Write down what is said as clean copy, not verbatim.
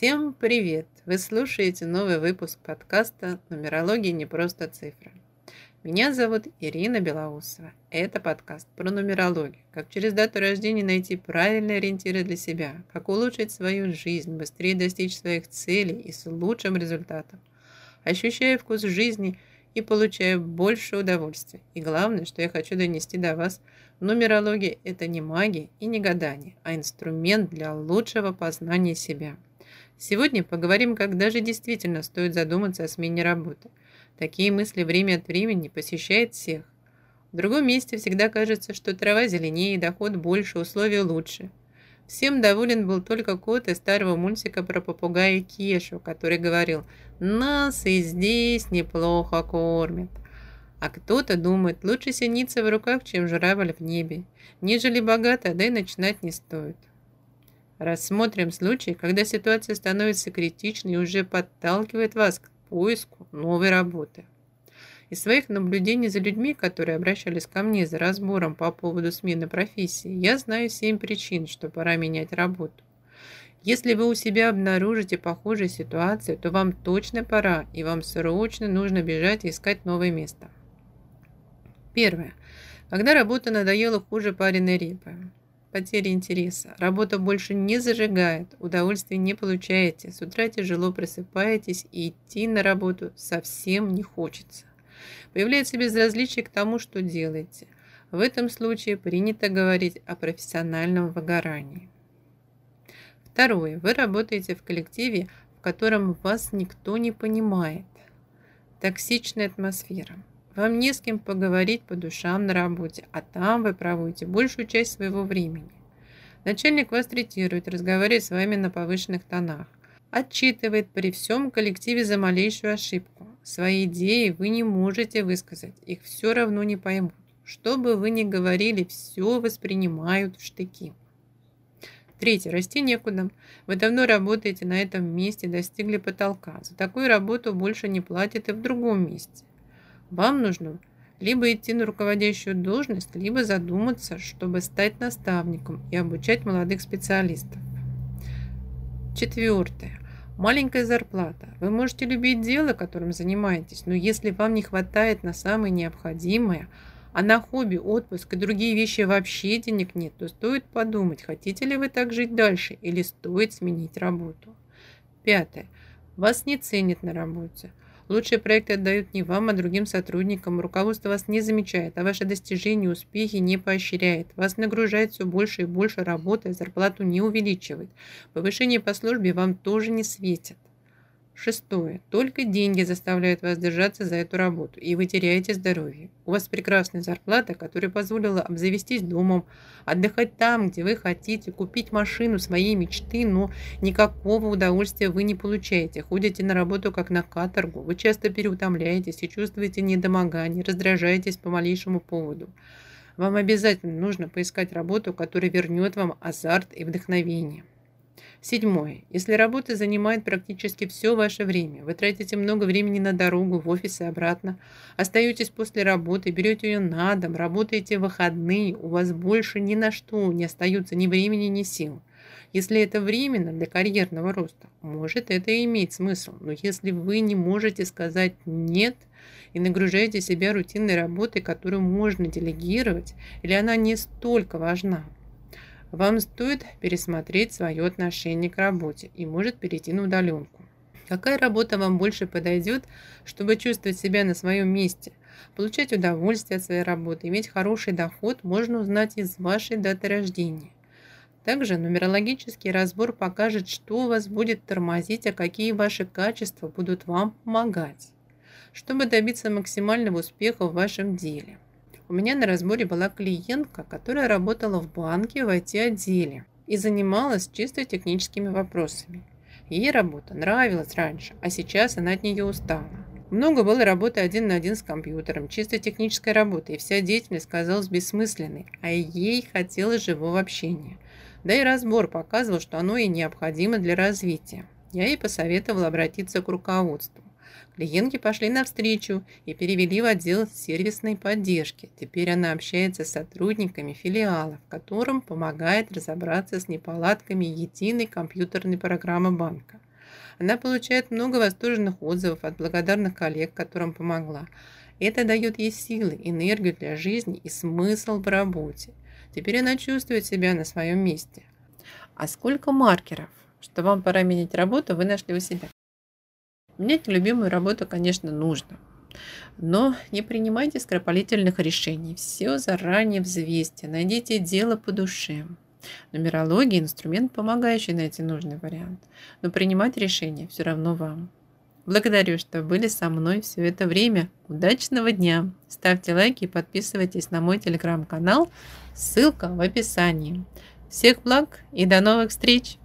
Всем привет! Вы слушаете новый выпуск подкаста «Нумерология не просто цифры». Меня зовут Ирина Белоусова. Это подкаст про нумерологию, как через дату рождения найти правильные ориентиры для себя, как улучшить свою жизнь, быстрее достичь своих целей и с лучшим результатом, ощущая вкус жизни и получая больше удовольствия. И главное, что я хочу донести до вас, нумерология – это не магия и не гадание, а инструмент для лучшего познания себя. Сегодня поговорим, как даже действительно стоит задуматься о смене работы. Такие мысли время от времени посещают всех. В другом месте всегда кажется, что трава зеленее, доход больше, условия лучше. Всем доволен был только кот из старого мультика про попугая Кешу, который говорил: «Нас и здесь неплохо кормят». А кто-то думает, лучше синица в руках, чем журавль в небе. Нежели богато, да и начинать не стоит. Рассмотрим случай, когда ситуация становится критичной и уже подталкивает вас к поиску новой работы. Из своих наблюдений за людьми, которые обращались ко мне за разбором по поводу смены профессии, я знаю 7 причин, что пора менять работу. Если вы у себя обнаружите похожие ситуации, то вам точно пора, и вам срочно нужно бежать и искать новое место. Первое. Когда работа надоела хуже пареной репы. Потеря интереса. Работа больше не зажигает, удовольствия не получаете, с утра тяжело просыпаетесь и идти на работу совсем не хочется. Появляется безразличие к тому, что делаете. В этом случае принято говорить о профессиональном выгорании. Второе. Вы работаете в коллективе, в котором вас никто не понимает. Токсичная атмосфера. Вам не с кем поговорить по душам на работе, а там вы проводите большую часть своего времени. Начальник вас третирует, разговаривает с вами на повышенных тонах. Отчитывает при всем коллективе за малейшую ошибку. Свои идеи вы не можете высказать, их все равно не поймут. Что бы вы ни говорили, все воспринимают в штыки. Третье. Расти некуда. Вы давно работаете на этом месте, достигли потолка. За такую работу больше не платят и в другом месте. Вам нужно либо идти на руководящую должность, либо задуматься, чтобы стать наставником и обучать молодых специалистов. Четвертое. Маленькая зарплата. Вы можете любить дело, которым занимаетесь, но если вам не хватает на самое необходимое, а на хобби, отпуск и другие вещи вообще денег нет, то стоит подумать, хотите ли вы так жить дальше или стоит сменить работу. Пятое. Вас не ценят на работе. Лучшие проекты отдают не вам, а другим сотрудникам. Руководство вас не замечает, а ваши достижения и успехи не поощряет. Вас нагружает все больше и больше работы, зарплату не увеличивает. Повышение по службе вам тоже не светит. Шестое. Только деньги заставляют вас держаться за эту работу, и вы теряете здоровье. У вас прекрасная зарплата, которая позволила обзавестись домом, отдыхать там, где вы хотите, купить машину своей мечты, но никакого удовольствия вы не получаете. Ходите на работу как на каторгу, вы часто переутомляетесь и чувствуете недомогание, раздражаетесь по малейшему поводу. Вам обязательно нужно поискать работу, которая вернет вам азарт и вдохновение. Седьмое. Если работа занимает практически все ваше время, вы тратите много времени на дорогу, в офис и обратно, остаетесь после работы, берете ее на дом, работаете в выходные, у вас больше ни на что не остается ни времени, ни сил. Если это временно для карьерного роста, может это и иметь смысл, но если вы не можете сказать «нет» и нагружаете себя рутинной работой, которую можно делегировать, или она не столько важна, вам стоит пересмотреть свое отношение к работе и может перейти на удаленку. Какая работа вам больше подойдет, чтобы чувствовать себя на своем месте? Получать удовольствие от своей работы, иметь хороший доход можно узнать из вашей даты рождения. Также нумерологический разбор покажет, что вас будет тормозить, а какие ваши качества будут вам помогать, чтобы добиться максимального успеха в вашем деле. У меня на разборе была клиентка, которая работала в банке в IT-отделе и занималась чисто техническими вопросами. Ей работа нравилась раньше, а сейчас она от нее устала. Много было работы один на один с компьютером, чисто технической работы, и вся деятельность казалась бессмысленной, а ей хотелось живого общения. Да и разбор показывал, что оно ей необходимо для развития. Я ей посоветовала обратиться к руководству. Клиентки пошли навстречу и перевели в отдел сервисной поддержки. Теперь она общается с сотрудниками филиалов, которым помогает разобраться с неполадками единой компьютерной программы банка. Она получает много восторженных отзывов от благодарных коллег, которым помогла. Это дает ей силы, энергию для жизни и смысл в работе. Теперь она чувствует себя на своем месте. А сколько маркеров, что вам пора менять работу, вы нашли у себя? Менять любимую работу, конечно, нужно. Но не принимайте скоропалительных решений. Все заранее взвесьте. Найдите дело по душе. Нумерология – инструмент, помогающий найти нужный вариант. Но принимать решение все равно вам. Благодарю, что были со мной все это время. Удачного дня! Ставьте лайки и подписывайтесь на мой телеграм-канал. Ссылка в описании. Всех благ и до новых встреч!